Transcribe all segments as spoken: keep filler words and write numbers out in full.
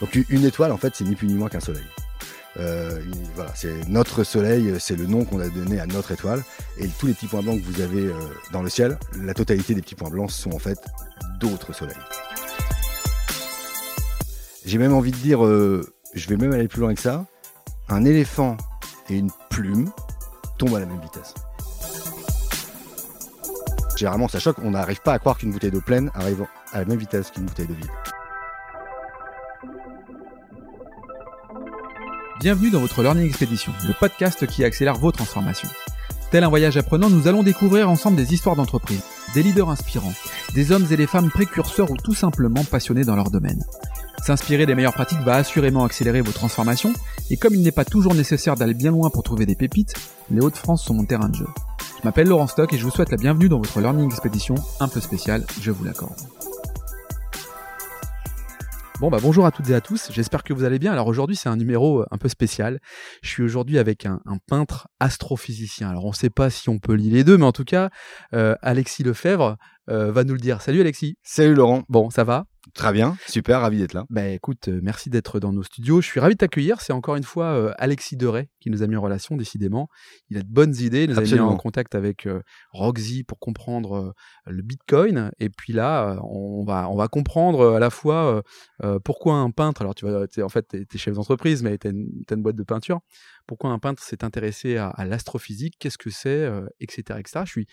Donc une étoile, en fait, c'est ni plus ni moins qu'un soleil. Euh, voilà, c'est notre soleil, c'est le nom qu'on a donné à notre étoile. Et tous les petits points blancs que vous avez dans le ciel, la totalité des petits points blancs sont en fait d'autres soleils. J'ai même envie de dire, euh, je vais même aller plus loin que ça, un éléphant et une plume tombent à la même vitesse. Généralement, ça choque, on n'arrive pas à croire qu'une bouteille d'eau pleine arrive à la même vitesse qu'une bouteille d'eau vide. Bienvenue dans votre Learning Expedition, le podcast qui accélère vos transformations. Tel un voyage apprenant, nous allons découvrir ensemble des histoires d'entreprise, des leaders inspirants, des hommes et des femmes précurseurs ou tout simplement passionnés dans leur domaine. S'inspirer des meilleures pratiques va assurément accélérer vos transformations, et comme il n'est pas toujours nécessaire d'aller bien loin pour trouver des pépites, les Hauts-de-France sont mon terrain de jeu. Je m'appelle Laurent Stock et je vous souhaite la bienvenue dans votre Learning Expedition un peu spéciale, je vous l'accorde. Bon bah bonjour à toutes et à tous, j'espère que vous allez bien. Alors aujourd'hui c'est un numéro un peu spécial, je suis aujourd'hui avec un, un peintre astrophysicien. Alors on ne sait pas si on peut lier les deux, mais en tout cas euh, Alexis Lefebvre euh, va nous le dire. Salut Alexis. Salut Laurent. Bon, ça va ? Très bien, super, ravi d'être là. Bah écoute, euh, merci d'être dans nos studios, je suis ravi de t'accueillir. C'est encore une fois euh, Alexis Deray qui nous a mis en relation, décidément. Il a de bonnes idées, il nous Absolument. a mis en contact avec euh, Roxy pour comprendre euh, le Bitcoin. Et puis là, euh, on, va, on va comprendre euh, à la fois euh, pourquoi un peintre, alors tu vas, en fait t'es, t'es chef d'entreprise, mais t'as une, t'as une boîte de peinture, pourquoi un peintre s'est intéressé à, à l'astrophysique, qu'est-ce que c'est, euh, et cetera, et cetera. Je suis,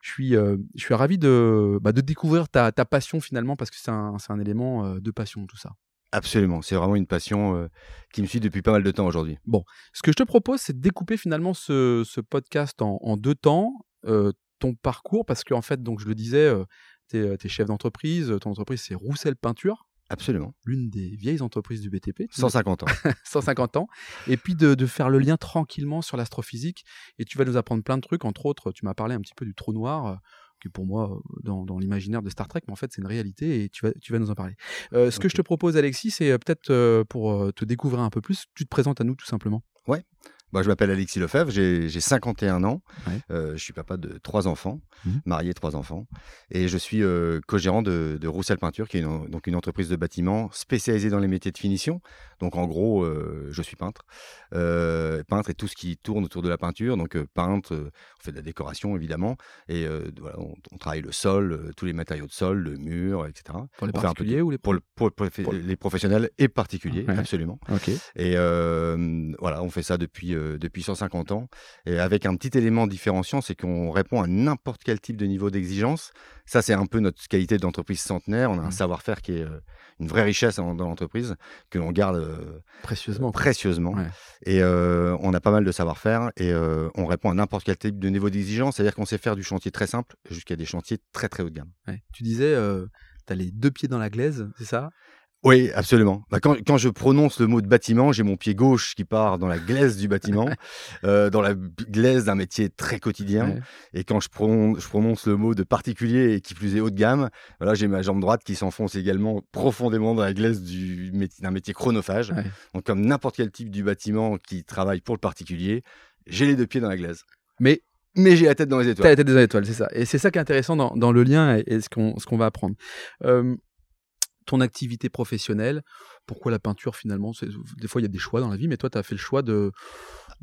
je suis, euh, je suis ravi de, bah, de découvrir ta, ta passion finalement, parce que c'est un, c'est un Un élément de passion, tout ça. Absolument, c'est vraiment une passion euh, qui me suit depuis pas mal de temps aujourd'hui. Bon, ce que je te propose, c'est de découper finalement ce, ce podcast en, en deux temps, euh, ton parcours, parce qu'en fait, donc je le disais, euh, t'es, t'es chef d'entreprise, ton entreprise c'est Roussel Peinture. Absolument. L'une des vieilles entreprises du B T P. cent cinquante ans. cent cinquante ans. Et puis de, de faire le lien tranquillement sur l'astrophysique, et tu vas nous apprendre plein de trucs, entre autres, tu m'as parlé un petit peu du trou noir, euh, qui pour moi, dans, dans l'imaginaire de Star Trek, mais en fait, c'est une réalité et tu vas, tu vas nous en parler. Euh, ce okay. que je te propose, Alexis, c'est peut-être euh, pour te découvrir un peu plus, tu te présentes à nous tout simplement. Ouais. Bah, je m'appelle Alexis Lefebvre, j'ai, j'ai cinquante et un ans, ouais. euh, je suis papa de trois enfants, mmh. marié trois enfants, et je suis euh, co-gérant de, de Roussel Peinture, qui est une, donc une entreprise de bâtiment spécialisée dans les métiers de finition. Donc en gros, euh, je suis peintre, euh, peintre et tout ce qui tourne autour de la peinture. Donc euh, peintre, euh, on fait de la décoration évidemment, et euh, voilà, on, on travaille le sol, euh, tous les matériaux de sol, le mur, et cetera. Pour les on particuliers peu, ou les pour, le, pour, pour, pour les professionnels et particuliers, ouais. absolument. Okay. Et euh, voilà, on fait ça depuis depuis cent cinquante ans, et avec un petit élément différenciant, c'est qu'on répond à n'importe quel type de niveau d'exigence. Ça, c'est un peu notre qualité d'entreprise centenaire. On a un savoir-faire qui est une vraie richesse dans l'entreprise, que l'on garde précieusement. précieusement. Ouais. Et euh, on a pas mal de savoir-faire, et euh, on répond à n'importe quel type de niveau d'exigence, c'est-à-dire qu'on sait faire du chantier très simple jusqu'à des chantiers très très haut de gamme. Ouais. Tu disais, euh, tu as les deux pieds dans la glaise, c'est ça ? Oui, absolument. Bah, quand, quand je prononce le mot de bâtiment, j'ai mon pied gauche qui part dans la glaise du bâtiment, euh, dans la glaise d'un métier très quotidien. Ouais. Et quand je prononce, je prononce le mot de particulier et qui plus est haut de gamme, voilà, j'ai ma jambe droite qui s'enfonce également profondément dans la glaise du, d'un métier chronophage. Ouais. Donc, comme n'importe quel type du bâtiment qui travaille pour le particulier, j'ai les deux pieds dans la glaise. Mais... Mais j'ai la tête dans les étoiles. T'as la tête dans les étoiles, c'est ça. Et c'est ça qui est intéressant dans, dans le lien et, et ce, qu'on, ce qu'on va apprendre. Euh... ton activité professionnelle, pourquoi la peinture finalement ? C'est, des fois, il y a des choix dans la vie, mais toi, tu as fait le choix de, de,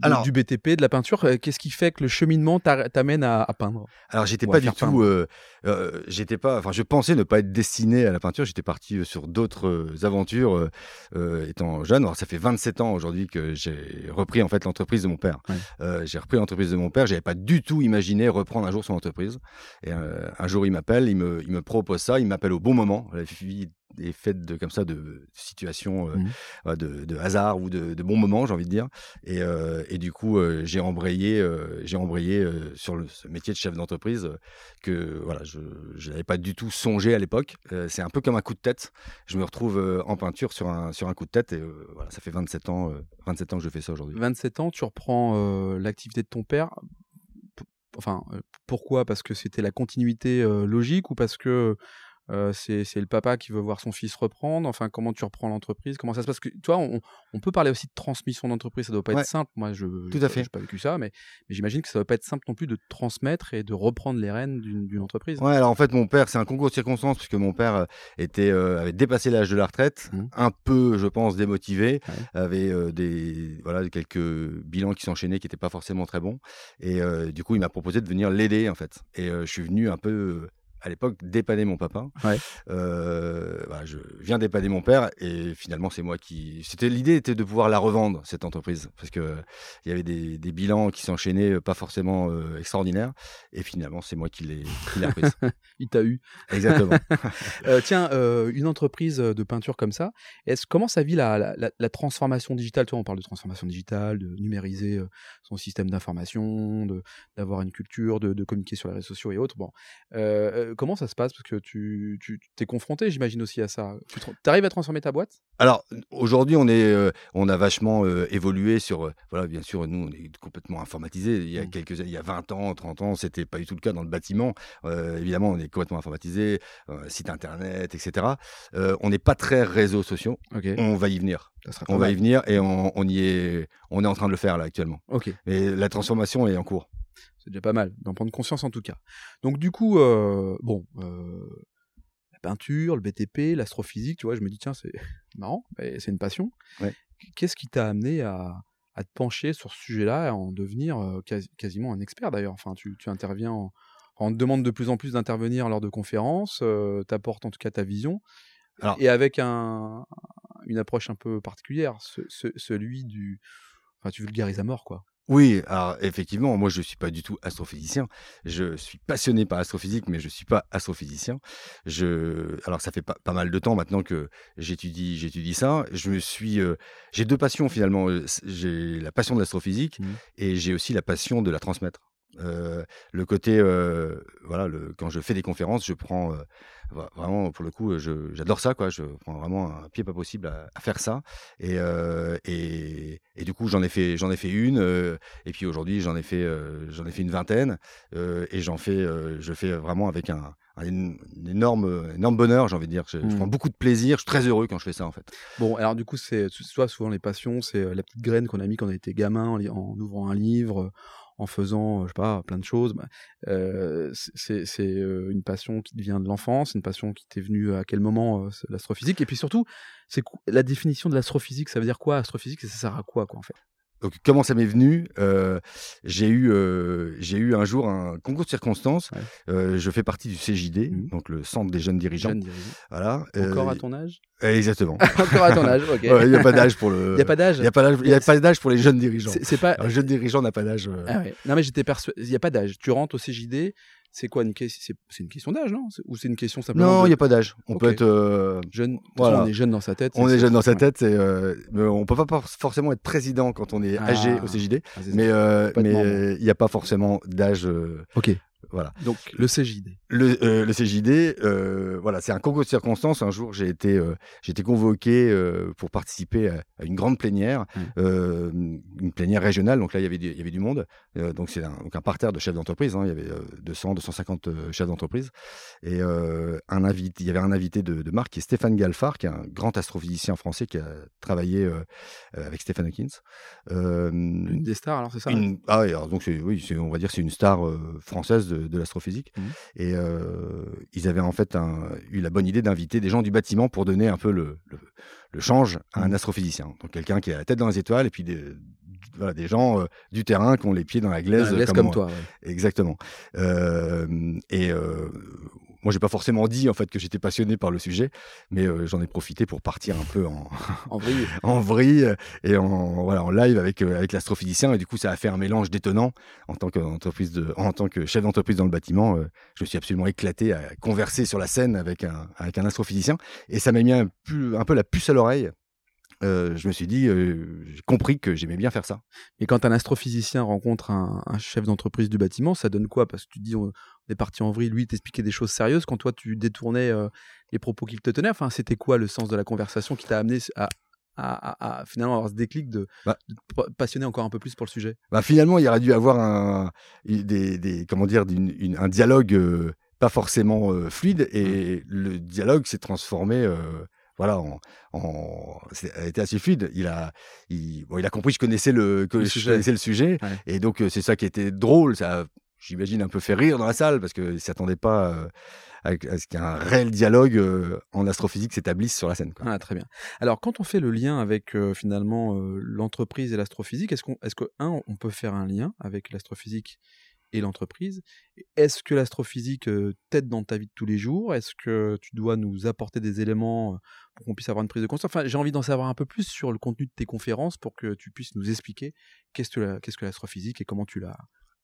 alors, du B T P, de la peinture. Qu'est-ce qui fait que le cheminement t'amène à, à peindre ? Alors, j'étais pas du tout... Euh, euh, j'étais pas, enfin, je pensais ne pas être destiné à la peinture. J'étais parti sur d'autres aventures euh, euh, étant jeune. Alors, ça fait vingt-sept ans aujourd'hui que j'ai repris en fait, l'entreprise de mon père. Ouais. Euh, j'ai repris l'entreprise de mon père. Je n'avais pas du tout imaginé reprendre un jour son entreprise. Et, euh, un jour, il m'appelle, il me, il me propose ça. Il m'appelle au bon moment. La fille... est faite de comme ça de situations euh, mmh. de, de hasard ou de, de bons moments, j'ai envie de dire, et, euh, et du coup euh, j'ai embrayé euh, j'ai embrayé euh, sur le, ce métier de chef d'entreprise euh, que voilà je, je n'avais pas du tout songé à l'époque. Euh, c'est un peu comme un coup de tête, je me retrouve euh, en peinture sur un sur un coup de tête, et euh, voilà, ça fait vingt-sept ans euh, vingt-sept ans que je fais ça aujourd'hui. Vingt-sept ans, tu reprends euh, l'activité de ton père. P- enfin euh, pourquoi ? Parce que c'était la continuité euh, logique, ou parce que Euh, c'est, c'est le papa qui veut voir son fils reprendre. Enfin, comment tu reprends l'entreprise? Comment ça se passe? Parce que, tu vois, on, on peut parler aussi de transmission d'entreprise. Ça doit pas ouais. être simple. Moi, je n'ai pas vécu ça, mais, mais j'imagine que ça doit pas être simple non plus de transmettre et de reprendre les rênes d'une, d'une entreprise. Ouais, alors en fait, mon père, c'est un concours de circonstances puisque mon père était, euh, avait dépassé l'âge de la retraite, mmh. un peu, je pense, démotivé, ouais. avait euh, des, voilà, quelques bilans qui s'enchaînaient qui n'étaient pas forcément très bons. Et euh, du coup, il m'a proposé de venir l'aider, en fait. Et euh, je suis venu un peu... Euh, à l'époque, dépanner mon papa. Ouais. Euh, bah, je viens dépanner mon père et finalement, c'est moi qui... C'était, l'idée était de pouvoir la revendre, cette entreprise, parce qu'il euh, y avait des, des bilans qui s'enchaînaient, pas forcément euh, extraordinaires. Et finalement, c'est moi qui l'ai, qui l'ai reprise. Il t'a eu. Exactement. euh, tiens, euh, une entreprise de peinture comme ça, est-ce, comment ça vit la, la, la transformation digitale? Toi, on parle de transformation digitale, de numériser euh, son système d'information, de, d'avoir une culture, de, de communiquer sur les réseaux sociaux et autres. Bon, euh, comment ça se passe? Parce que tu, tu t'es confronté, j'imagine, aussi à ça. Tu arrives à transformer ta boîte? Alors, aujourd'hui, on, est, euh, on a vachement euh, évolué sur... Euh, voilà, bien sûr, nous, on est complètement informatisés. Il y a, quelques, il y a vingt ans, trente ans, ce n'était pas du tout le cas dans le bâtiment. Euh, évidemment, on est complètement informatisés, euh, site internet, et cetera. Euh, on n'est pas très réseaux sociaux. Okay. On va y venir. On va y venir et on, on, y est, on est en train de le faire, là, actuellement. Okay. Et la transformation est en cours. C'est déjà pas mal, d'en prendre conscience en tout cas. Donc du coup, euh, bon, euh, la peinture, le B T P, l'astrophysique, tu vois, je me dis tiens, c'est marrant, c'est une passion. Ouais. Qu'est-ce qui t'a amené à, à te pencher sur ce sujet-là, à en devenir euh, quasi, quasiment un expert d'ailleurs? Enfin, tu, tu interviens, en, on te demande de plus en plus d'intervenir lors de conférences, euh, t'apportes en tout cas ta vision, alors... et avec un, une approche un peu particulière, ce, ce, celui du... Enfin, tu vulgarises à mort, quoi. Oui, alors effectivement, moi je ne suis pas du tout astrophysicien. Je suis passionné par l'astrophysique, mais je ne suis pas astrophysicien. Je... Alors ça fait pas, pas mal de temps maintenant que j'étudie, j'étudie ça. Je me suis, euh... j'ai deux passions finalement. J'ai la passion de l'astrophysique mmh. et j'ai aussi la passion de la transmettre. Euh, le côté, euh, voilà, le, quand je fais des conférences, je prends euh, vraiment, pour le coup, je, j'adore ça, quoi. Je prends vraiment un pied pas possible à, à faire ça. Et, euh, et, et du coup, j'en ai fait, j'en ai fait une. Euh, et puis aujourd'hui, j'en ai fait, euh, j'en ai fait une vingtaine. Euh, et j'en fais, euh, je fais vraiment avec un, un, un énorme, énorme bonheur, j'ai envie de dire. Je, mmh. je prends beaucoup de plaisir. Je suis très heureux quand je fais ça, en fait. Bon, alors du coup, c'est soit souvent les passions, c'est la petite graine qu'on a mis quand on était gamin en, en ouvrant un livre, en faisant, je sais pas, plein de choses. Bah, euh, c'est, c'est une passion qui te vient de l'enfance, une passion qui t'est venue à quel moment, euh, l'astrophysique? Et puis surtout, c'est la définition de l'astrophysique, ça veut dire quoi, astrophysique, et ça sert à quoi, quoi, en fait? Donc, comment ça m'est venu? euh, j'ai, eu, euh, j'ai eu un jour un concours de circonstances. Ouais. Euh, je fais partie du C J D, mmh. donc le Centre des Jeunes Dirigeants. Jeunes dirigeants. Voilà. Encore euh, à ton âge? Exactement. Encore à ton âge, ok. Il ouais, n'y a pas d'âge pour le. Il n'y a pas d'âge. Il n'y a pas d'âge. Il y a pas d'âge pour les jeunes dirigeants. C'est, c'est pas. Alors, le jeune dirigeant n'a pas d'âge. Euh... Ah ouais. Non mais j'étais persuadé. Il n'y a pas d'âge. Tu rentres au C J D. C'est quoi une question? C'est, c'est une question d'âge, non? Ou c'est une question simplement? Non, il de... n'y a pas d'âge. On okay. peut être euh... jeune. Voilà. On est jeune dans sa tête. On est jeune dans sa tête. C'est, euh... on ne peut pas forcément être président quand on est âgé ah. au C J D, ah, mais euh... il mais... n'y a pas forcément d'âge. Euh... Ok. Voilà. Donc le C J D. Le, euh, le C J D, euh, voilà, c'est un concours de circonstances. Un jour, j'ai été, euh, j'ai été convoqué euh, pour participer à, à une grande plénière, mmh. euh, une plénière régionale. Donc là, il y avait du, il y avait du monde. Euh, donc c'est un, donc un parterre de chefs d'entreprise. Hein, il y avait euh, deux cents, deux cent cinquante euh, chefs d'entreprise. Et euh, un invité, il y avait un invité de, de marque qui est Stéphane Galfard, qui est un grand astrophysicien français qui a travaillé euh, avec Stephen Hawking. Euh, une des stars, alors c'est ça? Une, ah alors, donc c'est, oui, c'est, on va dire c'est une star euh, française de De, de l'astrophysique mmh. et euh, ils avaient en fait un, eu la bonne idée d'inviter des gens du bâtiment pour donner un peu le, le, le change à un astrophysicien, donc quelqu'un qui a la tête dans les étoiles et puis des, voilà, des gens euh, du terrain qui ont les pieds dans la glaise, dans la glaise comme, comme toi, ouais. Exactement. euh, et euh, moi j'ai pas forcément dit en fait que j'étais passionné par le sujet, mais euh, j'en ai profité pour partir un peu en, en vrille, en vrille et en, voilà, en live avec, euh, avec l'astrophysicien, et du coup ça a fait un mélange détonnant. En tant qu'entreprise de, en tant que chef d'entreprise dans le bâtiment, euh, je me suis absolument éclaté à converser sur la scène avec un, avec un astrophysicien, et ça m'a mis un, pu, un peu la puce à l'oreille. Euh, je me suis dit, euh, j'ai compris que j'aimais bien faire ça. Et quand un astrophysicien rencontre un, un chef d'entreprise du bâtiment, ça donne quoi? Parce que tu dis, on est parti en vrille, lui t'expliquait des choses sérieuses, quand toi tu détournais euh, les propos qu'il te tenait. Enfin, c'était quoi le sens de la conversation qui t'a amené à... À, à, à finalement avoir ce déclic de, bah, de te passionner encore un peu plus pour le sujet? Bah finalement, il y aurait dû avoir un, des, des, comment dire, une, une, un dialogue euh, pas forcément euh, fluide, et le dialogue s'est transformé, euh, voilà, en, en, a été assez fluide. Il a, il, bon, il a compris que je connaissais le, que le je connaissais le sujet, ouais. Et donc euh, c'est ça qui était drôle, ça a, j'imagine, un peu fait rire dans la salle, parce qu'ils ne s'attendaient pas euh, à, à ce qu'un réel dialogue euh, en astrophysique s'établisse sur la scène, quoi. Ah, très bien. Alors, quand on fait le lien avec, euh, finalement, euh, l'entreprise et l'astrophysique, est-ce, qu'on, est-ce que, un, on peut faire un lien avec l'astrophysique et l'entreprise ? Est-ce que l'astrophysique euh, t'aide dans ta vie de tous les jours ? Est-ce que tu dois nous apporter des éléments pour qu'on puisse avoir une prise de conscience ? Enfin, j'ai envie d'en savoir un peu plus sur le contenu de tes conférences pour que tu puisses nous expliquer qu'est-ce que, la, qu'est-ce que l'astrophysique et comment tu l'as...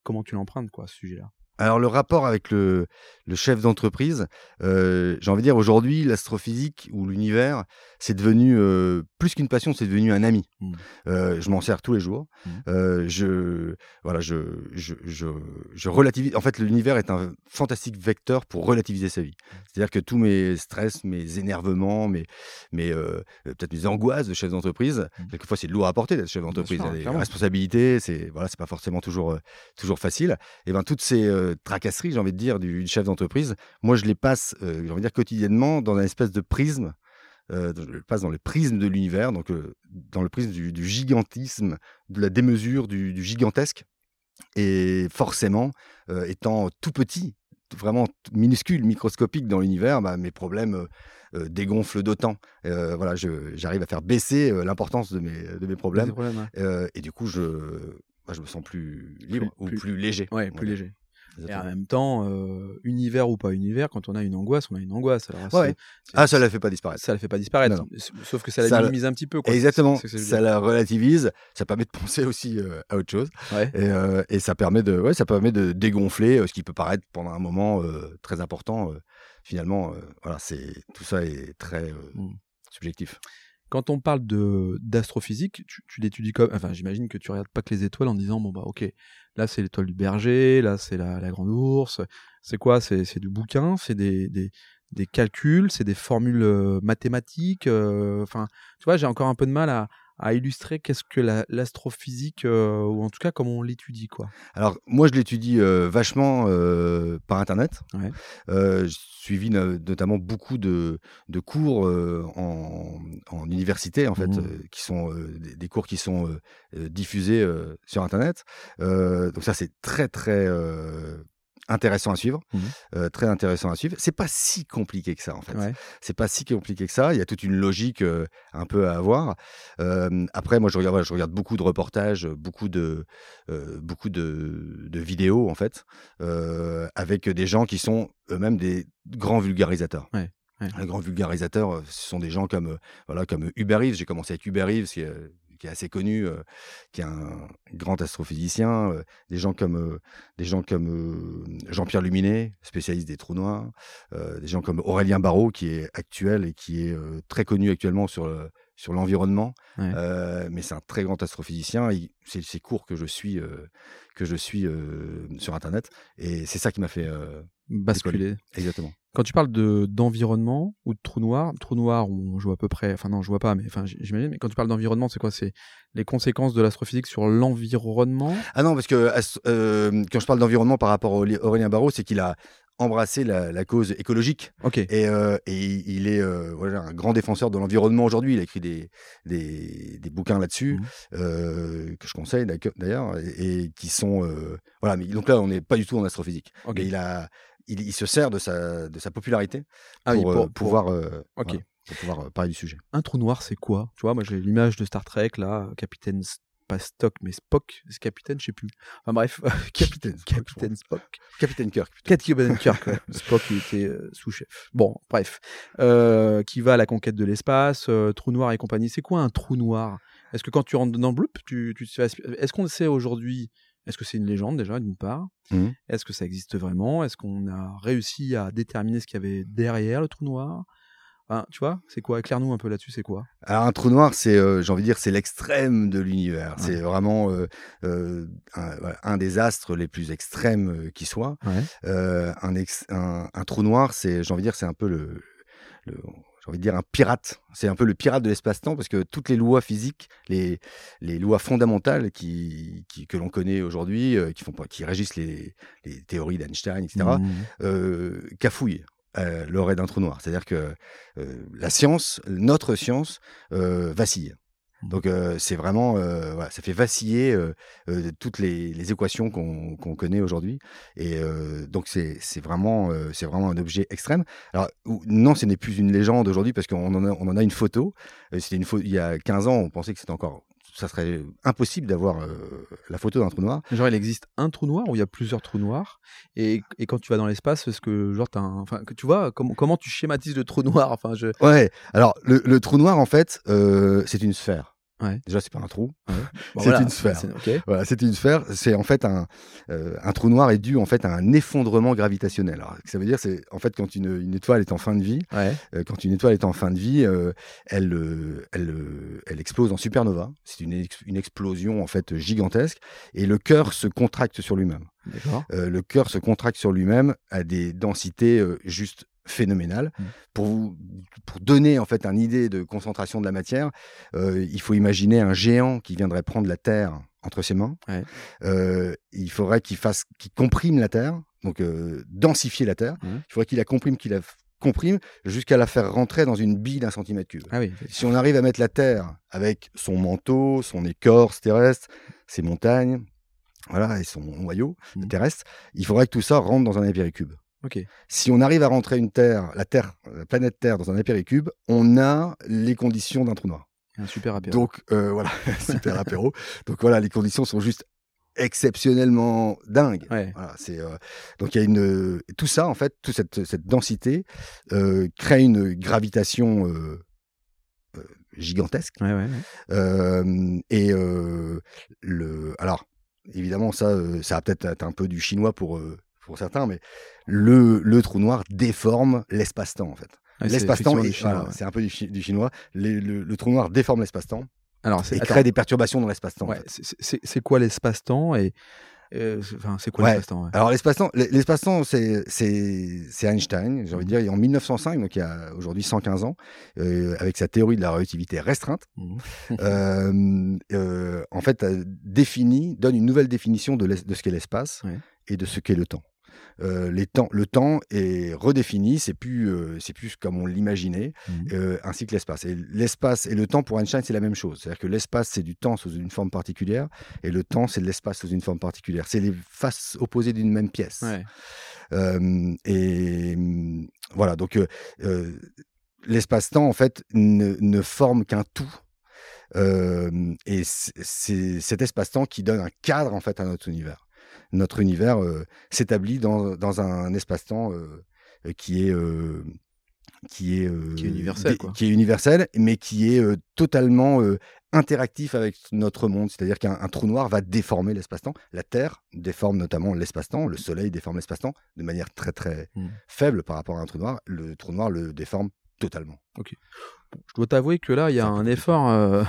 Comment tu l'empruntes, quoi, à ce sujet-là ? Alors, le rapport avec le, le chef d'entreprise, euh, j'ai envie de dire, aujourd'hui, l'astrophysique ou l'univers, c'est devenu euh, plus qu'une passion, c'est devenu un ami. Mmh. Euh, je m'en sers tous les jours. Mmh. Euh, je, voilà, je, je, je, je relativise. En fait, l'univers est un fantastique vecteur pour relativiser sa vie. C'est-à-dire que tous mes stress, mes énervements, mes, mes, euh, peut-être mes angoisses de chef d'entreprise, mmh. quelquefois, c'est lourd à porter d'être chef d'entreprise. Bien sûr, il y a des responsabilités, c'est, voilà, c'est pas forcément toujours, euh, toujours facile. Et bien, toutes ces... Euh, tracasseries, j'ai envie de dire, du chef d'entreprise, moi je les passe, euh, j'ai envie de dire, quotidiennement dans un espèce de prisme, euh, je les passe dans le prisme de l'univers, donc euh, dans le prisme du, du gigantisme, de la démesure, du, du gigantesque, et forcément, euh, étant tout petit, vraiment minuscule, microscopique dans l'univers, bah, mes problèmes euh, dégonflent d'autant. Euh, voilà, je, j'arrive à faire baisser euh, l'importance de mes, de mes problèmes, des problèmes, hein. euh, et du coup, je, bah, je me sens plus libre plus, ou plus, plus léger. Ouais, plus ouais. léger. Et en même temps, euh, univers ou pas univers, quand on a une angoisse, on a une angoisse. Alors, ouais, c'est, c'est, ah, ça ne la fait pas disparaître. Ça ne la fait pas disparaître, non, non. Sauf que ça la ça minimise le... un petit peu, quoi. Exactement, c'est, c'est, c'est ça dire. La relativise, ça permet de penser aussi euh, à autre chose. Ouais. Et, euh, et ça, permet de, ouais, ça permet de dégonfler euh, ce qui peut paraître pendant un moment euh, très important. Euh, finalement, euh, voilà, c'est, tout ça est très euh, mm. subjectif. Quand on parle de, d'astrophysique, tu, tu l'étudies comme... Enfin, j'imagine que tu ne regardes pas que les étoiles en disant, bon, bah, ok, là, c'est l'étoile du berger, là, c'est la, la grande ours. C'est quoi ? C'est, c'est du bouquin, c'est des, des, des calculs, c'est des formules mathématiques. Euh, enfin, tu vois, j'ai encore un peu de mal à, à illustrer qu'est-ce que la, l'astrophysique, euh, ou en tout cas, comment on l'étudie, quoi. Alors, moi, je l'étudie euh, vachement euh, par Internet. Ouais. Euh, je... suivi notamment beaucoup de, de cours euh, en, en université, en fait, mmh. euh, qui sont euh, des, des cours qui sont euh, diffusés euh, sur Internet. Euh, donc ça, c'est très, très euh, intéressant à suivre. Mmh. Euh, très intéressant à suivre. C'est pas si compliqué que ça, en fait. Ouais. C'est pas si compliqué que ça. Il y a toute une logique euh, un peu à avoir. Euh, après, moi, je regarde, voilà, je regarde beaucoup de reportages, beaucoup de, euh, beaucoup de, de vidéos, en fait, euh, avec des gens qui sont eux-mêmes des grands vulgarisateurs. Ouais, ouais. Les grands vulgarisateurs, ce sont des gens comme, euh, voilà, comme Hubert Reeves. J'ai commencé avec Hubert Reeves, qui est, qui est assez connu, euh, qui est un grand astrophysicien. Euh, des gens comme, euh, des gens comme euh, Jean-Pierre Luminet, spécialiste des trous noirs. Euh, des gens comme Aurélien Barraud, qui est actuel et qui est euh, très connu actuellement sur le, sur l'environnement, ouais. euh, mais c'est un très grand astrophysicien. Il, c'est ces cours que je suis, euh, que je suis euh, sur Internet, et c'est ça qui m'a fait euh, basculer. Exactement. Quand tu parles de d'environnement ou de trou noir, trou noir, on joue à peu près. Enfin non, je vois pas, mais enfin j'imagine. Mais quand tu parles d'environnement, c'est quoi ? C'est les conséquences de l'astrophysique sur l'environnement ? Ah non, parce que euh, quand je parle d'environnement par rapport à Aurélien Barraud, c'est qu'il a embrasser la, la cause écologique. Okay. Et, euh, et il est euh, voilà, un grand défenseur de l'environnement aujourd'hui. Il a écrit des, des, des bouquins là-dessus, mmh. euh, que je conseille d'ailleurs, et, et qui sont... Euh, voilà, mais donc là, on n'est pas du tout en astrophysique. Okay. Mais il, a, il, il se sert de sa, de sa popularité pour, ah oui, pour, euh, pour pouvoir... Euh, okay. Voilà, pour pouvoir parler du sujet. Un trou noir, c'est quoi ? Tu vois, moi, j'ai l'image de Star Trek, là, Capitaine... pas Stock, mais Spock, c'est Capitaine, je sais plus. Enfin bref, euh, Capitaine, Capitaine Spock. Capitaine Kirk. Capitaine Kirk, ouais. Spock, il était euh, sous-chef. Bon, bref. Euh, qui va à la conquête de l'espace, euh, trou noir et compagnie. C'est quoi un trou noir ? Est-ce que quand tu rentres dedans, bloup, tu, tu te fais aspirer ? Est-ce qu'on le sait aujourd'hui ? Est-ce que c'est une légende déjà, d'une part ? Mm-hmm. Est-ce que ça existe vraiment ? Est-ce qu'on a réussi à déterminer ce qu'il y avait derrière le trou noir ? Hein, tu vois, c'est quoi ? Éclaire-nous un peu là-dessus, c'est quoi ? Alors, un trou noir, c'est, euh, j'ai envie de dire, c'est l'extrême de l'univers. Ouais. C'est vraiment euh, euh, un, un des astres les plus extrêmes euh, qui soit. Ouais. Euh, un, ex- un, un trou noir, c'est, j'ai envie de dire, c'est un peu le... le j'ai envie de dire un pirate. C'est un peu le pirate de l'espace-temps parce que toutes les lois physiques, les, les lois fondamentales qui, qui, que l'on connaît aujourd'hui, euh, qui, font, qui régissent les, les théories d'Einstein, et cetera, mmh. euh, cafouillent euh, l'oreille d'un trou noir. C'est-à-dire que euh, la science, notre science, euh, vacille. Donc euh, c'est vraiment, euh, voilà, ça fait vaciller euh, euh, toutes les, les équations qu'on, qu'on connaît aujourd'hui. Et euh, donc c'est, c'est, vraiment, euh, c'est vraiment un objet extrême. Alors non, ce n'est plus une légende aujourd'hui parce qu'on en a, on en a une photo. C'était une photo il y a quinze ans, on pensait que c'était encore... ça serait impossible d'avoir euh, la photo d'un trou noir. Genre, il existe un trou noir ou il y a plusieurs trous noirs et, et quand tu vas dans l'espace, est-ce que, genre, t'as un... enfin, que tu vois com- comment tu schématises le trou noir enfin, je... Ouais, alors le, le trou noir, en fait, euh, c'est une sphère. Ouais. Déjà, c'est pas un trou, ouais. Bon, c'est voilà, une sphère. C'est, okay. Voilà, c'est une sphère. C'est en fait un, euh, un trou noir est dû en fait à un effondrement gravitationnel. Alors, ça veut dire, c'est en fait quand une, une étoile est en fin de vie, ouais. euh, quand une étoile est en fin de vie, euh, elle, euh, elle, euh, elle explose en supernova. C'est une, ex- une explosion en fait gigantesque et le cœur se contracte sur lui-même. D'accord. Euh, le cœur se contracte sur lui-même à des densités euh, juste phénoménal. Mmh. Pour vous pour donner en fait une idée de concentration de la matière, euh, il faut imaginer un géant qui viendrait prendre la Terre entre ses mains. Ouais. Euh, il faudrait qu'il fasse, qu'il comprime la Terre, donc euh, densifier la Terre. Mmh. Il faudrait qu'il la comprime, qu'il la comprime jusqu'à la faire rentrer dans une bille d'un centimètre cube. Ah oui. Si on arrive à mettre la Terre avec son manteau, son écorce terrestre, ses montagnes, voilà, et son noyau mmh. terrestre, il faudrait que tout ça rentre dans un apéricube. Okay. Si on arrive à rentrer une Terre, la Terre, la planète Terre dans un apéricube, on a les conditions d'un trou noir. Un super apéro. Donc euh, voilà, super apéro. Donc voilà, les conditions sont juste exceptionnellement dingues. Ouais. Voilà, c'est euh, donc il y a une euh, tout ça en fait, toute cette, cette densité euh, crée une gravitation euh, euh, gigantesque. Ouais, ouais, ouais. Euh, et euh, le alors évidemment ça, euh, ça a peut-être être un peu du chinois pour euh, pour certains, mais le, le trou noir déforme l'espace-temps, en fait. Ah, l'espace-temps, c'est, est, chinois, voilà, ouais. c'est un peu du, chi- du chinois. Les, le, le trou noir déforme l'espace-temps Alors, c'est, et attends. crée des perturbations dans l'espace-temps. Ouais, en fait. c'est, c'est, c'est quoi l'espace-temps et, euh, enfin, c'est quoi ouais. l'espace-temps ouais. Alors, l'espace-temps, l'espace-temps c'est, c'est, c'est Einstein, j'ai envie de dire, en mille neuf cent cinq, donc il y a aujourd'hui cent quinze ans, euh, avec sa théorie de la relativité restreinte, mmh. euh, euh, en fait, définit, donne une nouvelle définition de, de ce qu'est l'espace ouais. et de ce qu'est le temps. Euh, les temps, le temps est redéfini, c'est plus, euh, c'est plus comme on l'imaginait, mmh. euh, ainsi que l'espace. Et l'espace et le temps pour Einstein, c'est la même chose. C'est-à-dire que l'espace, c'est du temps sous une forme particulière, et le temps, c'est de l'espace sous une forme particulière. C'est les faces opposées d'une même pièce. Ouais. Euh, et voilà, donc euh, euh, l'espace-temps, en fait, ne, ne forme qu'un tout. Euh, et c'est, c'est cet espace-temps qui donne un cadre, en fait, à notre univers. Notre univers euh, s'établit dans, dans un espace-temps euh, qui est euh, qui est, euh, qui est universel, dé- qui est universel, mais qui est euh, totalement euh, interactif avec notre monde. C'est-à-dire qu'un un trou noir va déformer l'espace-temps. La Terre déforme notamment l'espace-temps. Le Soleil déforme l'espace-temps de manière très très mmh. faible par rapport à un trou noir. Le trou noir le déforme totalement. Ok. Je dois t'avouer que là, il y a un effort euh...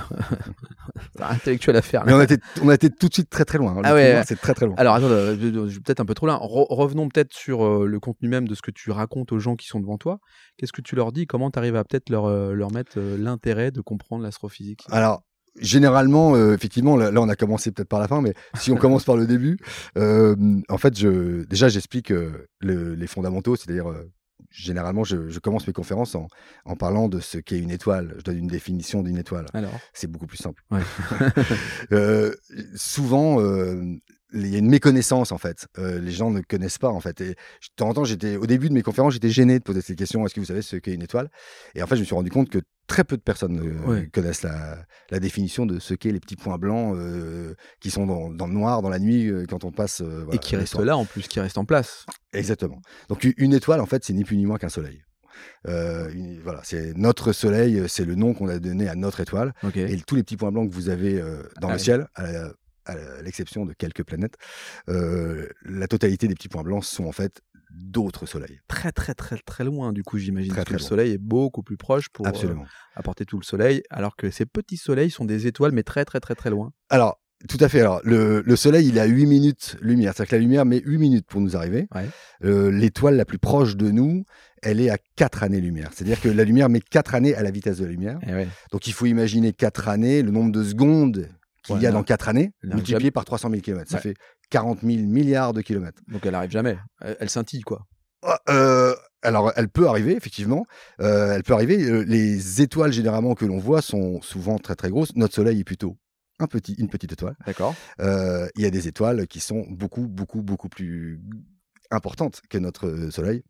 intellectuel à faire. Là. Mais on a, été, on a été tout de suite très très loin. Hein. Ah ouais, loin, ouais. C'est très très loin. Alors attends, je, je, je suis peut-être un peu trop loin. Re- revenons peut-être sur euh, le contenu même de ce que tu racontes aux gens qui sont devant toi. Qu'est-ce que tu leur dis? Comment tu arrives à peut-être leur, euh, leur mettre euh, l'intérêt de comprendre l'astrophysique? Alors, généralement, euh, effectivement, là, là on a commencé peut-être par la fin, mais si on commence par le début, euh, en fait, je, déjà j'explique euh, le, les fondamentaux, c'est-à-dire... Euh, Généralement, je, je commence mes conférences en, en parlant de ce qu'est une étoile. Je donne une définition d'une étoile. Alors, c'est beaucoup plus simple. Ouais. euh, souvent, euh, il y a une méconnaissance, en fait. Euh, les gens ne connaissent pas, en fait. Et de temps en temps, j'étais, au début de mes conférences, j'étais gêné de poser cette question. Est-ce que vous savez ce qu'est une étoile? Et en fait, je me suis rendu compte que très peu de personnes euh, ouais. connaissent la, la définition de ce qu'est les petits points blancs euh, qui sont dans, dans le noir, dans la nuit, euh, quand on passe... Euh, voilà, et qui restent là, en plus, qui restent en place. Exactement. Donc, une étoile, en fait, c'est ni plus ni moins qu'un soleil. Euh, une, voilà, c'est notre soleil, c'est le nom qu'on a donné à notre étoile. Okay. Et tous les petits points blancs que vous avez euh, dans ah, le ouais. ciel, à, à l'exception de quelques planètes, euh, la totalité des petits points blancs sont, en fait, d'autres soleils. Très, très, très, très loin, du coup, j'imagine très, que très le loin. Soleil est beaucoup plus proche pour euh, apporter tout le soleil, alors que ces petits soleils sont des étoiles, mais très, très, très, très loin. Alors, Tout à fait. Alors, le, le soleil, il a huit minutes lumière. C'est-à-dire que la lumière met huit minutes pour nous arriver. Ouais. Euh, l'étoile la plus proche de nous, elle est à quatre années-lumière. C'est-à-dire que la lumière met quatre années à la vitesse de la lumière. Ouais. Donc, il faut imaginer quatre années, le nombre de secondes qu'il ouais, y a non. dans quatre années, non, multiplié par trois cent mille kilomètres. Ça ouais. fait quarante mille milliards de kilomètres. Donc, elle n'arrive jamais. Elle, elle scintille, quoi. Euh, alors, elle peut arriver, effectivement. Euh, elle peut arriver. Les étoiles, généralement, que l'on voit sont souvent très, très grosses. Notre soleil est plutôt... Un petit, une petite étoile. D'accord. Euh, il y a des étoiles qui sont beaucoup, beaucoup, beaucoup plus importantes que notre Soleil.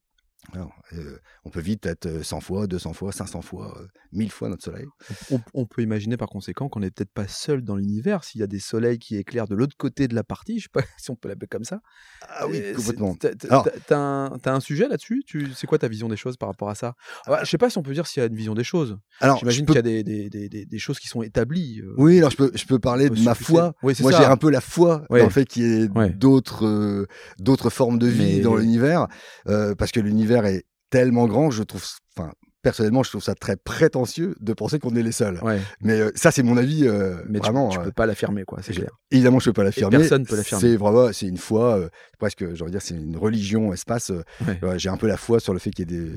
Alors, euh, on peut vite être cent fois, deux cents fois, cinq cents fois, euh, mille fois notre Soleil. On, on peut imaginer par conséquent qu'on n'est peut-être pas seul dans l'univers. S'il y a des soleils qui éclairent de l'autre côté de la partie, je ne sais pas si on peut l'appeler comme ça. Ah oui, euh, complètement. T'a, t'a, Alors, t'as, un, t'as un sujet là-dessus tu, c'est quoi ta vision des choses par rapport à ça? ah, Je ne sais pas si on peut dire s'il y a une vision des choses. Alors, j'imagine peux... qu'il y a des, des, des, des, des choses qui sont établies. Euh, oui, alors je peux, je peux parler de ma foi. Oui, Moi, ça. j'ai un peu la foi ouais. dans le fait qu'il y ait ouais. d'autres, euh, d'autres formes de vie Mais... dans l'univers. Euh, parce que l'univers est tellement grand, je trouve, enfin, personnellement, je trouve ça très prétentieux de penser qu'on est les seuls. Ouais. Mais euh, ça, c'est mon avis. Euh, Mais vraiment, tu, tu peux pas l'affirmer, quoi. C'est clair. Évidemment, je peux pas l'affirmer. Et personne peut l'affirmer. C'est vraiment, c'est une foi, euh, presque, j'ai envie de dire, c'est une religion espace. Euh, ouais. euh, j'ai un peu la foi sur le fait qu'il y ait des,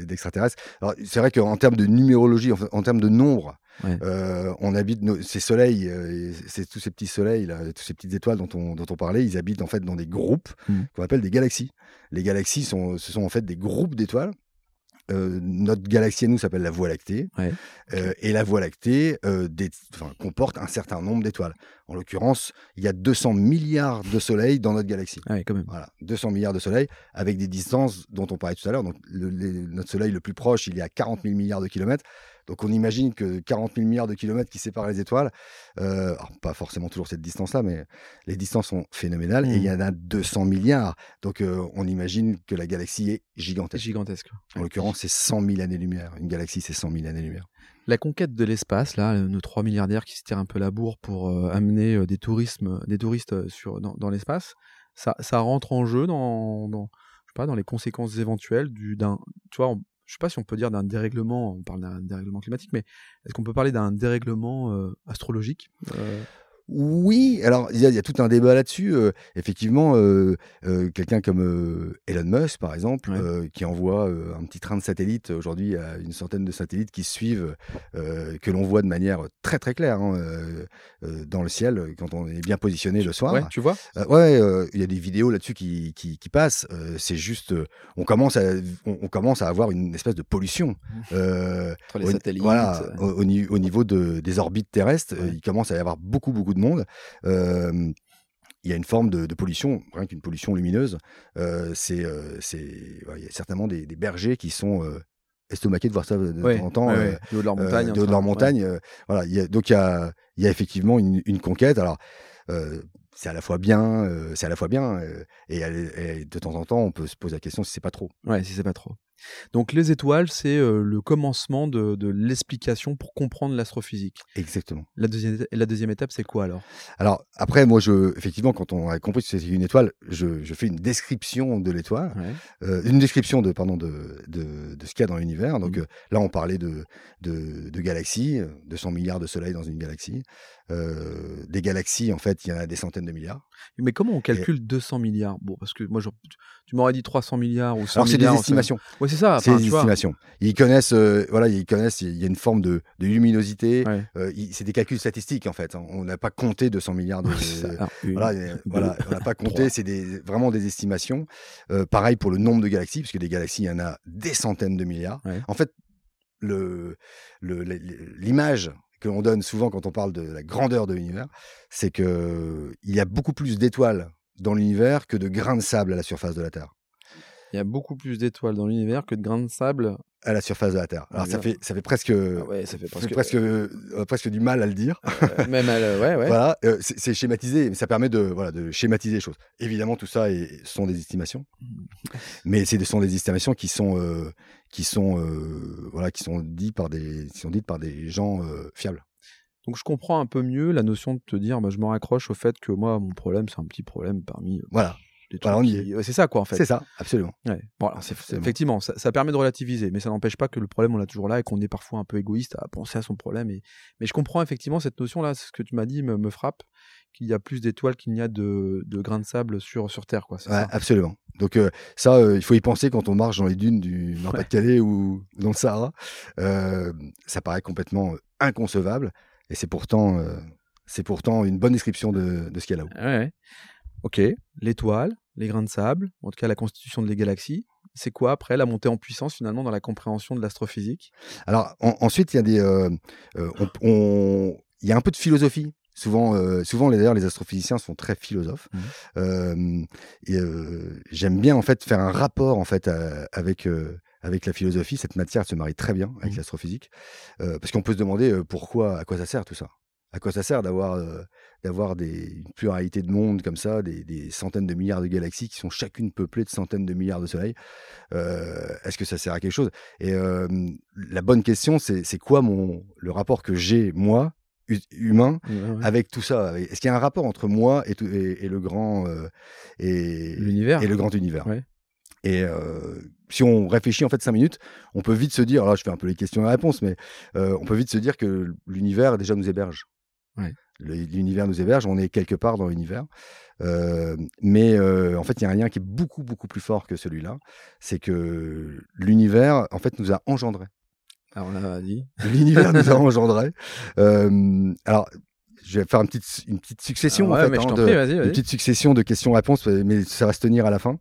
des, des extraterrestres. Alors, c'est vrai qu'en termes de numérologie, en, en termes de nombre, ouais. euh, on habite nos, ces soleils, euh, ces, tous ces petits soleils, là, toutes ces petites étoiles dont on, dont on parlait, ils habitent en fait dans des groupes mmh. qu'on appelle des galaxies. Les galaxies sont, ce sont en fait des groupes d'étoiles. Euh, notre galaxie à nous s'appelle la Voie lactée ouais. euh, et la Voie lactée euh, des, comporte un certain nombre d'étoiles. En l'occurrence, il y a deux cents milliards de soleils dans notre galaxie. Ouais, quand même. Voilà, deux cents milliards de soleils avec des distances dont on parlait tout à l'heure. Donc, le, les, notre soleil le plus proche, il est à quarante mille milliards de kilomètres. Donc, on imagine que quarante mille milliards de kilomètres qui séparent les étoiles, euh, alors pas forcément toujours cette distance-là, mais les distances sont phénoménales mmh. et il y en a deux cents milliards. Donc, euh, on imagine que la galaxie est gigantesque. Gigantesque. En ouais. l'occurrence, c'est cent mille années-lumière. Une galaxie, c'est cent mille années-lumière. La conquête de l'espace, là, nos trois milliardaires qui se tirent un peu la bourre pour euh, amener euh, des, tourismes, des touristes sur, dans, dans l'espace, ça, ça rentre en jeu dans, dans, je sais pas, dans les conséquences éventuelles du, d'un... Tu vois, on, je ne sais pas si on peut dire d'un dérèglement, on parle d'un dérèglement climatique, mais est-ce qu'on peut parler d'un dérèglement euh, astrologique euh... Oui, alors il y, y a tout un débat là-dessus. Euh, effectivement, euh, euh, quelqu'un comme euh, Elon Musk, par exemple, ouais. euh, qui envoie euh, un petit train de satellites aujourd'hui à une centaine de satellites qui suivent, euh, que l'on voit de manière très très claire hein, euh, euh, dans le ciel quand on est bien positionné le soir. Ouais, tu vois euh, Ouais, il euh, y a des vidéos là-dessus qui, qui, qui passent. Euh, c'est juste, euh, on, commence à, on, on commence à avoir une espèce de pollution. Euh, Entre les au, satellites. Voilà, euh... au, au niveau de, des orbites terrestres, ouais. euh, il commence à y avoir beaucoup, beaucoup de monde. Euh, il y a une forme de, de pollution, rien qu'une pollution lumineuse. Euh, c'est, euh, c'est, ouais, il y a certainement des, des bergers qui sont euh, estomaqués de voir ça de, de ouais, temps en temps, ouais, euh, ouais. de leur montagne. Euh, de leur montagne ouais. euh, voilà, il y a, donc il y a, il y a effectivement une, une conquête. Alors, euh, c'est à la fois bien, euh, c'est à la fois bien, euh, et, et de temps en temps, on peut se poser la question si c'est pas trop. Ouais, si c'est pas trop. Donc, les étoiles, c'est euh, le commencement de, de l'explication pour comprendre l'astrophysique. Exactement. La deuxième, la deuxième étape, c'est quoi alors ? Alors, après, moi, je, effectivement, quand on a compris que c'était une étoile, je, je fais une description de l'étoile, ouais. euh, une description de, pardon, de, de, de ce qu'il y a dans l'univers. Donc, mmh. euh, là, on parlait de, de, de galaxies, deux cents milliards de soleils dans une galaxie. Euh, des galaxies, en fait, il y en a des centaines de milliards. Mais comment on calcule Et... deux cents milliards ? Bon, parce que moi, je, tu m'aurais dit trois cents milliards ou cent milliards. Alors, c'est des estimations. Ouais, c'est ça. C'est enfin, des estimations. Vois. Ils connaissent, euh, voilà, ils connaissent. Il y a une forme de, de luminosité. Ouais. Euh, il, c'est des calculs statistiques en fait. On n'a pas compté deux cents milliards de. Euh, ah, une, voilà, deux, voilà, on n'a pas compté. C'est des, vraiment des estimations. Euh, pareil pour le nombre de galaxies, parce que des galaxies, il y en a des centaines de milliards. Ouais. En fait, le, le, le, l'image que l'on donne souvent quand on parle de la grandeur de l'univers, c'est que il y a beaucoup plus d'étoiles dans l'univers que de grains de sable à la surface de la Terre. Il y a beaucoup plus d'étoiles dans l'univers que de grains de sable à la surface de la Terre. Alors ça fait, ça fait presque, ah ouais, ça fait presque, presque, euh, presque du mal à le dire. Euh, même à le, ouais, ouais. Voilà, euh, c'est, c'est schématisé, mais ça permet de, voilà, de schématiser les choses. Évidemment, tout ça est, sont des estimations, mais ce sont des estimations qui sont, euh, qui sont, euh, voilà, qui sont dites par des, qui sont dites par des gens euh, fiables. Donc, je comprends un peu mieux la notion de te dire, bah, je m'en raccroche au fait que moi, mon problème, c'est un petit problème parmi. Voilà. Voilà, qui... C'est ça, quoi, en fait. C'est ça, absolument. Ouais. Bon, alors, c'est... Effectivement, ça, ça permet de relativiser, mais ça n'empêche pas que le problème, on l'a toujours là et qu'on est parfois un peu égoïste à penser à son problème. Et... Mais je comprends effectivement cette notion-là, ce que tu m'as dit me, me frappe. qu'il y a plus d'étoiles qu'il n'y a de, de grains de sable sur, sur Terre, quoi. C'est ouais, ça absolument. Donc euh, ça, euh, il faut y penser quand on marche dans les dunes du Nord-Pas-de-Calais ouais. ou dans le Sahara. Euh, ça paraît complètement inconcevable, et c'est pourtant, euh, c'est pourtant une bonne description de, de ce qu'il y a là-haut. Ouais, ouais. Ok, l'étoile, les grains de sable, en tout cas la constitution des galaxies. C'est quoi après la montée en puissance finalement dans la compréhension de l'astrophysique? Alors en, ensuite il y a des, euh, euh, on, on, y a un peu de philosophie. Souvent, euh, souvent d'ailleurs les astrophysiciens sont très philosophes. Mmh. Euh, et, euh, j'aime bien en fait faire un rapport en fait à, avec euh, avec la philosophie. Cette matière se marie très bien avec mmh. l'astrophysique euh, parce qu'on peut se demander euh, pourquoi, à quoi ça sert tout ça. À quoi ça sert d'avoir, euh, d'avoir des, une pluralité de mondes comme ça, des, des centaines de milliards de galaxies qui sont chacune peuplées de centaines de milliards de soleils euh, Est-ce que ça sert à quelque chose? Et euh, la bonne question, c'est, c'est quoi mon, le rapport que j'ai, moi, humain, ouais, ouais. avec tout ça avec, est-ce qu'il y a un rapport entre moi et, tout, et, et le grand, euh, et, l'univers, et le grand univers ouais. Et euh, si on réfléchit en fait cinq minutes, on peut vite se dire, alors là je fais un peu les questions et les réponses, mais euh, on peut vite se dire que l'univers déjà nous héberge. Ouais. Le, l'univers nous héberge, on est quelque part dans l'univers. Euh, mais euh, en fait, il y a un lien qui est beaucoup, beaucoup plus fort que celui-là. C'est que l'univers, en fait, nous a engendrés. Alors, on l'a dit. L'univers nous a engendrés. Euh, alors, je vais faire une petite, une petite succession, ah ouais, en fait, hein, de, prie, vas-y, vas-y. Une petite succession de questions-réponses, mais ça va se tenir à la fin.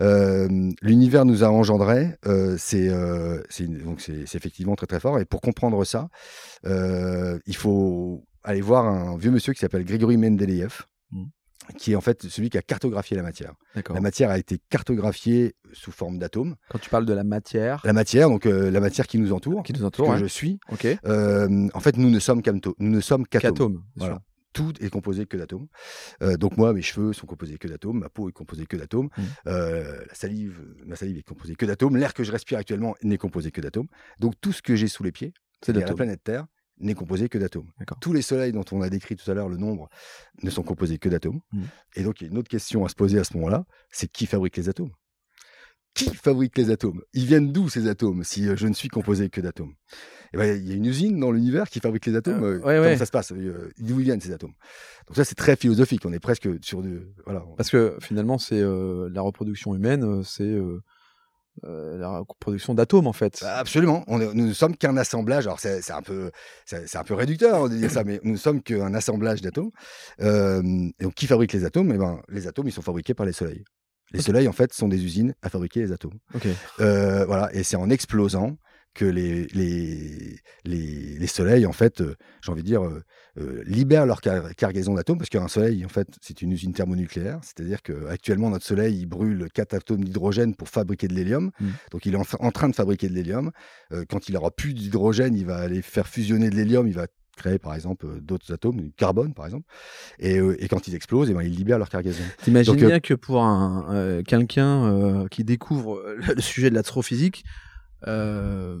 Euh, l'univers nous a engendrés, euh, c'est, euh, c'est, une, donc c'est, c'est effectivement très, très fort. Et pour comprendre ça, euh, il faut... aller voir un vieux monsieur qui s'appelle Grigori Mendeleïev, mmh. qui est en fait celui qui a cartographié la matière. D'accord. La matière a été cartographiée sous forme d'atomes. Quand tu parles de la matière... La matière, donc euh, la matière qui nous entoure, qui nous entoure, que hein. je suis. Okay. Euh, en fait, nous ne sommes qu'atomes. Nous ne sommes qu'atomes. Qu'atomes, voilà. Sûr. Tout est composé que d'atomes. Euh, donc moi, mes cheveux sont composés que d'atomes, ma peau est composée que d'atomes, mmh. euh, la salive, ma salive est composée que d'atomes, l'air que je respire actuellement n'est composé que d'atomes. Donc tout ce que j'ai sous les pieds, c'est la planète Terre, n'est composé que d'atomes. D'accord. Tous les soleils dont on a décrit tout à l'heure le nombre ne sont composés que d'atomes. Mmh. Et donc, il y a une autre question à se poser à ce moment-là, c'est qui fabrique les atomes? Qui fabrique les atomes? Ils viennent d'où ces atomes si je ne suis composé que d'atomes? Eh ben, il y a une usine dans l'univers qui fabrique les atomes. Euh, ouais, Comment ouais. ça se passe? D'où ils viennent ces atomes? Donc ça, c'est très philosophique. On est presque sur de... Voilà. Parce que finalement, c'est euh, la reproduction humaine, c'est... Euh... Euh, la production d'atomes en fait. Absolument, on est, nous ne sommes qu'un assemblage. Alors c'est, c'est un peu, c'est, c'est un peu réducteur de dire ça, mais nous ne sommes qu'un assemblage d'atomes. Euh, et donc qui fabrique les atomes? Eh ben, les atomes, ils sont fabriqués par les soleils. Les okay. soleils en fait sont des usines à fabriquer les atomes. Okay. Euh, voilà, et c'est en explosant que les les les, les soleils en fait, euh, j'ai envie de dire, euh, euh, libèrent leur car- cargaison d'atomes, parce qu'un soleil en fait c'est une usine thermonucléaire, c'est-à-dire que actuellement notre soleil il brûle quatre atomes d'hydrogène pour fabriquer de l'hélium, mmh. donc il est en, en train de fabriquer de l'hélium. Euh, quand il aura plus d'hydrogène, il va aller faire fusionner de l'hélium, il va créer par exemple euh, d'autres atomes, du carbone par exemple, et, euh, et quand ils explosent, et ben, ils libèrent leur cargaison. T'imagines donc, bien euh, que pour un, euh, quelqu'un euh, qui découvre le sujet de l'astrophysique, Euh,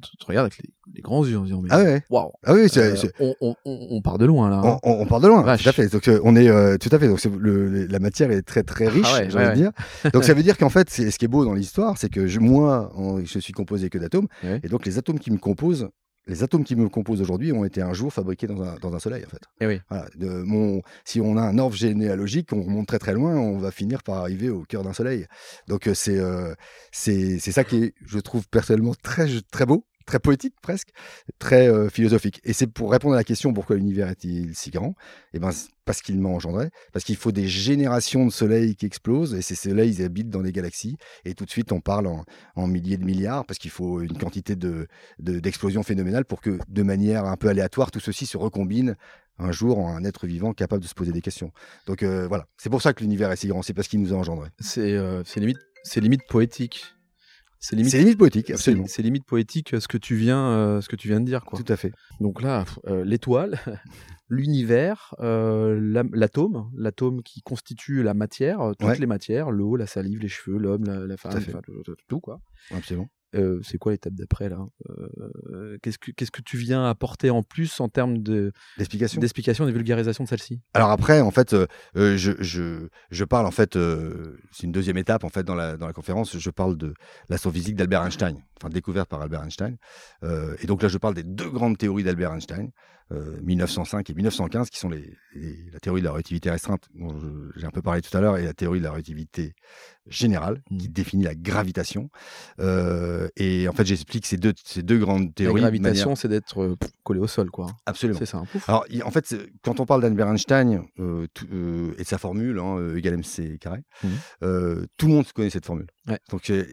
tu regardes avec les, les grands yeux, mais ah ouais. Wow. Ah oui, c'est, euh, c'est... On, on, on part de loin là. Hein. On, on part de loin. Vache. Tout à fait. Donc on est euh, tout à fait. Donc c'est, le, la matière est très très riche, ah ouais, j'ai ouais, envie ouais. de dire. Donc ça veut dire qu'en fait, c'est, ce qui est beau dans l'histoire, c'est que je, moi, on, je suis composé que d'atomes, ouais. et donc les atomes qui me composent. Les atomes qui me composent aujourd'hui ont été un jour fabriqués dans un, dans un soleil, en fait. Et oui. Voilà, de, mon, si on a un arbre généalogique, on remonte très très loin, on va finir par arriver au cœur d'un soleil. Donc c'est, euh, c'est, c'est ça qui est, je trouve personnellement, très, très beau, très poétique presque, très euh, philosophique. Et c'est pour répondre à la question pourquoi l'univers est-il si grand? Eh ben, parce qu'il m'a engendré, parce qu'il faut des générations de soleils qui explosent, et ces soleils ils habitent dans des galaxies, et tout de suite on parle en, en milliers de milliards, parce qu'il faut une quantité de, de, d'explosions phénoménales pour que de manière un peu aléatoire, tout ceci se recombine un jour en un être vivant capable de se poser des questions. Donc euh, voilà, c'est pour ça que l'univers est si grand, c'est parce qu'il nous a engendré. C'est, euh, c'est, limite, c'est limite poétique. C'est limite, c'est limite poétique, absolument. C'est, c'est limite poétique ce que tu viens, euh, ce que tu viens de dire, quoi. Tout à fait. Donc là, euh, l'étoile, l'univers, euh, la, l'atome, l'atome qui constitue la matière, toutes ouais. les matières, l'eau, la salive, les cheveux, l'homme, la, la femme, enfin, tout, tout quoi. Absolument. Euh, c'est quoi l'étape d'après là? euh, qu'est-ce, que, qu'est-ce que tu viens apporter en plus en termes de, d'explication, d'explication et de vulgarisation de celle-ci? Alors après, en fait, euh, je, je, je parle, en fait, euh, c'est une deuxième étape en fait, dans, la, dans la conférence, je parle de l'astrophysique d'Albert Einstein. enfin découverte par Albert Einstein. Euh, et donc là, je parle des deux grandes théories d'Albert Einstein, euh, mille neuf cent cinq et mille neuf cent quinze, qui sont les, les, la théorie de la relativité restreinte, dont je, j'ai un peu parlé tout à l'heure, et la théorie de la relativité générale, qui définit la gravitation. Euh, et en fait, j'explique ces deux, ces deux grandes théories. La gravitation, manière... c'est d'être collé au sol, quoi. Absolument. C'est ça, un pouf. Alors, en fait, quand on parle d'Albert Einstein euh, tout, euh, et de sa formule, hein, égale mc carré, mmh. euh, tout le monde connaît cette formule. Ouais. Donc, euh,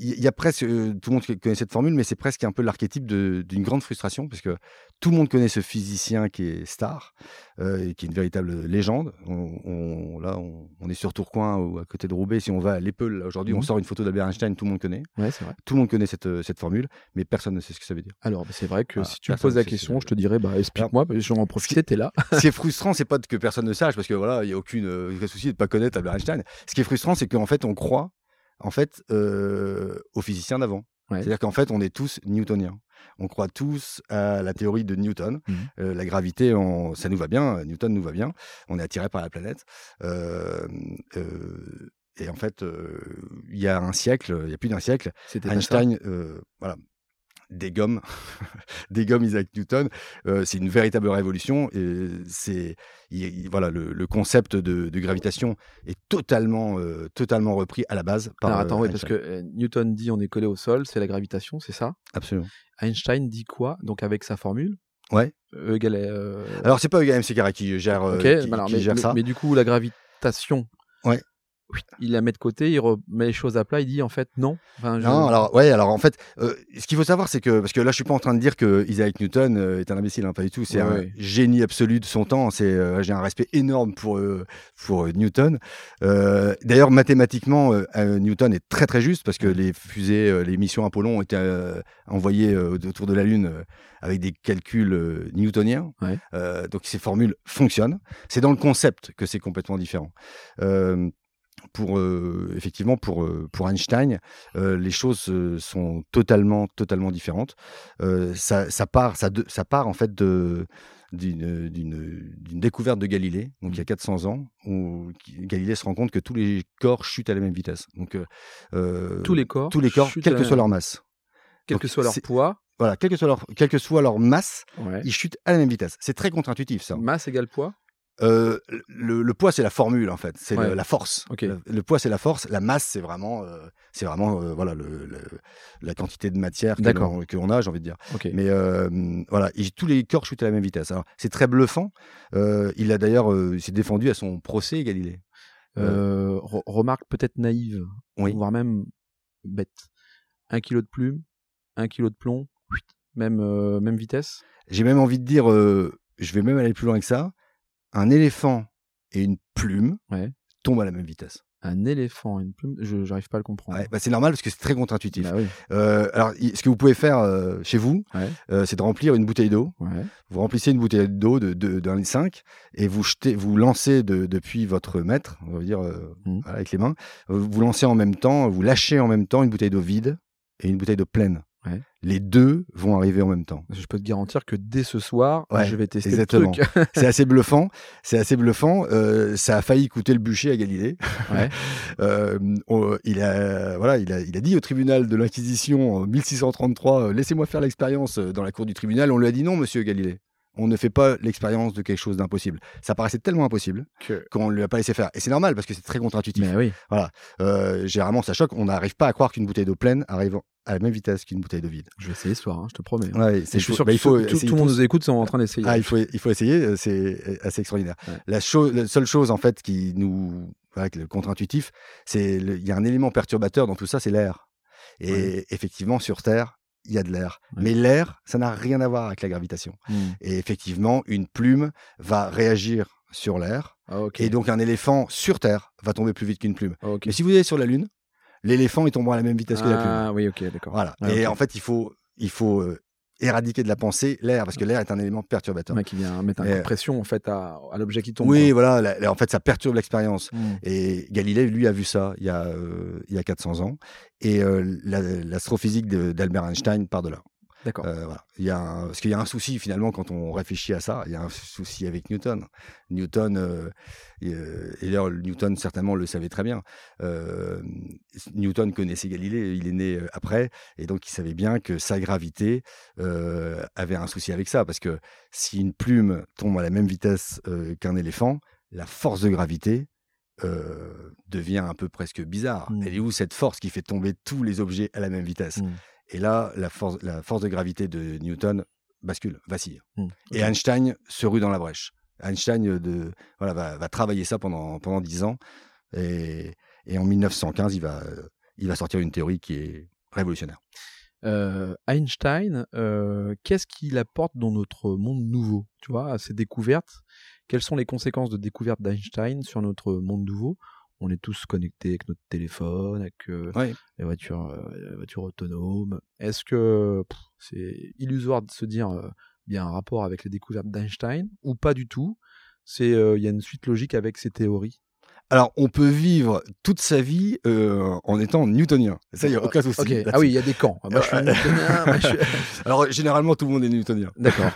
il y a presque, tout le monde connaît cette formule, mais c'est presque un peu l'archétype de, d'une grande frustration, parce que tout le monde connaît ce physicien qui est star, euh, qui est une véritable légende. On, on, là, on, on est sur Tourcoing ou à côté de Roubaix. Si on va à l'Épeule, aujourd'hui, mmh. on sort une photo d'Albert Einstein, tout le monde connaît. Ouais, c'est vrai. Tout le monde connaît cette, cette formule, mais personne ne sait ce que ça veut dire. Alors, c'est vrai que ah, si tu me poses la question, je te dirais, bah, explique-moi, parce que j'en profite, t'es là. Ce qui est frustrant, c'est pas que personne ne sache, parce que voilà, il n'y a aucune euh, souci de ne pas connaître Albert Einstein. Ce qui est frustrant, c'est qu'en fait, on croit en fait, euh, aux physiciens d'avant. Ouais. C'est-à-dire qu'en fait, on est tous newtoniens. On croit tous à la théorie de Newton. Mmh. Euh, la gravité, on... ça nous va bien. Newton nous va bien. On est attiré par la planète. Euh, euh, et en fait, euh, il y a un siècle, il y a plus d'un siècle, c'était Einstein... Euh, voilà. Des gommes, des gommes Isaac Newton, euh, c'est une véritable révolution. Et c'est, il, voilà, le, le concept de, de gravitation est totalement, euh, totalement repris à la base par. Alors attends, euh, oui, parce que euh, Newton dit on est collé au sol, c'est la gravitation, c'est ça ? Absolument. Einstein dit quoi ? Donc avec sa formule ? Ouais. E égale. Euh... Alors c'est pas E égale mc carré qui gère, okay, qui, alors, qui mais, gère mais, ça. Mais du coup la gravitation. Ouais. Oui. Il la met de côté, il remet les choses à plat, il dit en fait non. Enfin, je... Non, alors ouais, alors en fait, euh, ce qu'il faut savoir, c'est que parce que là, je suis pas en train de dire que Isaac Newton euh, est un imbécile, hein, pas du tout. C'est ouais, un ouais. génie absolu de son temps. C'est, euh, j'ai un respect énorme pour euh, pour euh, Newton. Euh, d'ailleurs, mathématiquement, euh, euh, Newton est très très juste parce que les fusées, euh, les missions Apollon ont été euh, envoyées euh, autour de la Lune euh, avec des calculs euh, newtoniens. Ouais. Euh, donc ces formules fonctionnent. C'est dans le concept que c'est complètement différent. Euh, Pour euh, effectivement pour euh, pour Einstein, euh, les choses euh, sont totalement totalement différentes. Euh, ça, ça part ça, de, ça part en fait de d'une, d'une d'une découverte de Galilée. Donc il y a quatre cents ans où Galilée se rend compte que tous les corps chutent à la même vitesse. Donc euh, tous les corps tous les corps quelle que soit leur masse, quel que soit leur poids. Voilà, quelle que soit leur quelle que soit leur masse, ouais. ils chutent à la même vitesse. C'est très contre-intuitif ça. Masse égale poids. Euh, le, le poids c'est la formule en fait, c'est ouais. le, la force. Okay. Le, le poids c'est la force, la masse c'est vraiment, euh, c'est vraiment euh, voilà le, le, la quantité de matière que l'on, que l'on a, j'ai envie de dire. Okay. Mais euh, voilà, et tous les corps chutent à la même vitesse. Alors c'est très bluffant. Euh, il a d'ailleurs, euh, il s'est défendu à son procès Galilée. Euh, euh, re- remarque peut-être naïve, oui. voire même bête. Un kilo de plume, un kilo de plomb, même euh, même vitesse. J'ai même envie de dire, euh, je vais même aller plus loin que ça. Un éléphant et une plume ouais. tombent à la même vitesse. Un éléphant et une plume, je n'arrive pas à le comprendre. Ouais, bah c'est normal parce que c'est très contre-intuitif. Bah oui. euh, alors, ce que vous pouvez faire euh, chez vous, ouais. euh, c'est de remplir une bouteille d'eau. Ouais. Vous remplissez une bouteille d'eau de, de, d'un litre cinq et vous, jetez, vous lancez de, depuis votre mètre, on va dire euh, mmh. voilà, avec les mains, vous lancez en même temps, vous lâchez en même temps une bouteille d'eau vide et une bouteille d'eau pleine. Ouais. Les deux vont arriver en même temps. Je peux te garantir que dès ce soir, ouais, je vais tester exactement. Le truc. C'est assez bluffant. C'est assez bluffant. Euh, ça a failli coûter le bûcher à Galilée. Ouais. euh, il a, voilà, il a, il a dit au tribunal de l'Inquisition en mille six cent trente-trois, laissez-moi faire l'expérience dans la cour du tribunal. On lui a dit non, monsieur Galilée. On ne fait pas l'expérience de quelque chose d'impossible. Ça paraissait tellement impossible que... qu'on ne lui a pas laissé faire. Et c'est normal parce que c'est très contre-intuitif. Mais oui. Voilà. Euh, généralement, ça choque. On n'arrive pas à croire qu'une bouteille d'eau pleine arrive à la même vitesse qu'une bouteille d'eau vide. Je vais essayer ce soir, hein, je te promets. Hein. Ouais, c'est je suis sûr bah, que faut, tout, tout, tout le monde nous écoute, c'est en train d'essayer. Ah, il, faut, il faut essayer, c'est assez extraordinaire. Ouais. La, cho- la seule chose en fait, qui nous... Avec le contre-intuitif, c'est le... il y a un élément perturbateur dans tout ça, c'est l'air. Et ouais. effectivement, sur Terre, il y a de l'air. Ouais. Mais l'air, ça n'a rien à voir avec la gravitation. Mmh. Et effectivement, une plume va réagir sur l'air. Ah, okay. Et donc, un éléphant sur Terre va tomber plus vite qu'une plume. Ah, okay. Mais si vous allez sur la Lune, l'éléphant, il tombera à la même vitesse ah, que la plume. Ah oui, ok, d'accord. Voilà. Ah, et okay. en fait, il faut, il faut euh, éradiquer de la pensée l'air, parce que l'air est un élément perturbateur. Ouais, qui vient mettre une euh, pression en fait, à, à l'objet qui tombe. Oui, voilà. La, la, en fait, ça perturbe l'expérience. Mmh. Et Galilée, lui, a vu ça il y a, euh, il y a quatre cents ans. Et euh, la, l'astrophysique de, d'Albert Einstein part de là. D'accord. Euh, voilà. Il y a un... Parce qu'il y a un souci, finalement, quand on réfléchit à ça, il y a un souci avec Newton. Newton, euh, et, et d'ailleurs, Newton, certainement, le savait très bien. Euh, Newton connaissait Galilée, il est né après, et donc il savait bien que sa gravité euh, avait un souci avec ça, parce que si une plume tombe à la même vitesse euh, qu'un éléphant, la force de gravité euh, devient un peu presque bizarre. Mmh. Elle est où cette force qui fait tomber tous les objets à la même vitesse? Mmh. Et là, la force, la force de gravité de Newton bascule, vacille. Mmh. Et Einstein se rue dans la brèche. Einstein de, voilà, va, va travailler ça pendant, pendant dix ans. Et, et en mille neuf cent quinze, il va, il va sortir une théorie qui est révolutionnaire. Euh, Einstein, euh, qu'est-ce qu'il apporte dans notre monde nouveau, tu vois, à ses découvertes? Quelles sont les conséquences de découvertes d'Einstein sur notre monde nouveau? On est tous connectés avec notre téléphone, avec euh, oui. les, voitures, euh, les voitures autonomes. Est-ce que pff, c'est illusoire de se dire euh, il y a un rapport avec les découvertes d'Einstein ou pas du tout? C'est, euh, il y a une suite logique avec ses théories? Alors, on peut vivre toute sa vie euh, en étant newtonien. Ça, il n'y a aucun souci. Okay. Ah oui, il y a des camps. Moi, je suis newtonien. Moi, je suis... Alors, généralement, tout le monde est newtonien. D'accord.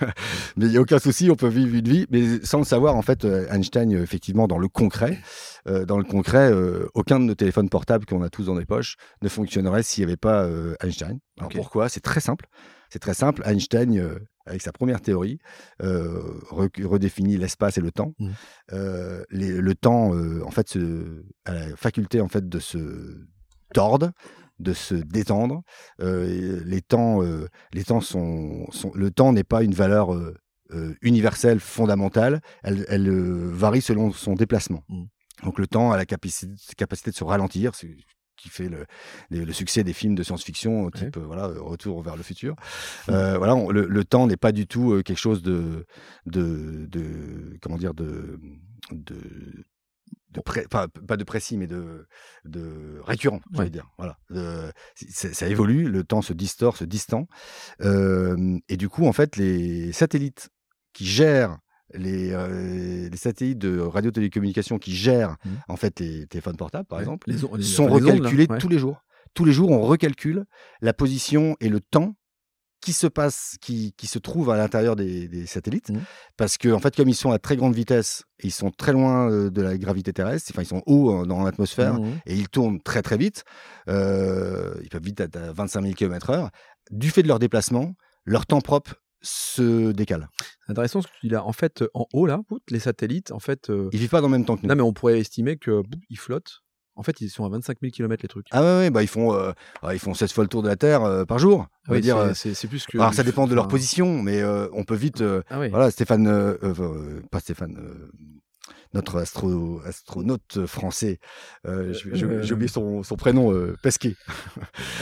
Mais il n'y a aucun souci, on peut vivre une vie. Mais sans le savoir, en fait, Einstein, effectivement, dans le concret, euh, dans le concret euh, aucun de nos téléphones portables qu'on a tous dans les poches ne fonctionnerait s'il n'y avait pas euh, Einstein. Alors, okay. Pourquoi ? C'est très simple. C'est très simple. Einstein... Euh, avec sa première théorie, euh, redéfinit l'espace et le temps. Mmh. Euh, les, le temps, euh, en fait, se, a la faculté en fait, de se tordre, de se détendre. Euh, les temps, euh, les temps sont, sont, le temps n'est pas une valeur euh, euh, universelle, fondamentale. Elle, elle euh, varie selon son déplacement. Mmh. Donc le temps a la capacité, capacité de se ralentir, c'est, qui fait le, le, le succès des films de science-fiction, type ouais. voilà, Retour vers le futur. Euh, voilà, on, le, le temps n'est pas du tout quelque chose de, de, de comment dire, de, de, de pré, pas, pas de précis, mais de, de récurrent, je ouais. veux dire. Voilà, de, c'est, ça évolue, le temps se distord, se distend, euh, et du coup, en fait, les satellites qui gèrent Les, euh, les satellites de radio-télécommunications qui gèrent mmh. en fait les téléphones portables, par ouais. exemple, les, les, sont les recalculés ondes, là, ouais. tous les jours. Tous les jours, on recalcule la position et le temps qui se passe, qui, qui se trouve à l'intérieur des, des satellites, mmh. parce que en fait, comme ils sont à très grande vitesse, ils sont très loin de la gravité terrestre, enfin ils sont haut dans l'atmosphère mmh. et ils tournent très très vite. Euh, ils peuvent vite être à vingt-cinq mille kilomètres heure. Du fait de leur déplacement, leur temps propre se décale. C'est intéressant parce qu'il a en fait en haut là, les satellites en fait. Euh... Ils vivent pas dans le même temps que nous. Non mais on pourrait estimer que boum, ils flottent. En fait, ils sont à vingt-cinq mille kilomètres les trucs. Ah ouais, ouais bah ils font euh, ils font seize fois le tour de la Terre euh, par jour. On oui, dire, c'est, euh... c'est, c'est plus que. Alors ça dépend de leur position, mais euh, on peut vite. Euh, ah, oui. Voilà, Stéphane, euh, euh, pas Stéphane. Euh... notre astro- astronaute français, euh, j'ai, j'ai, j'ai oublié son, son prénom, euh, Pesquet.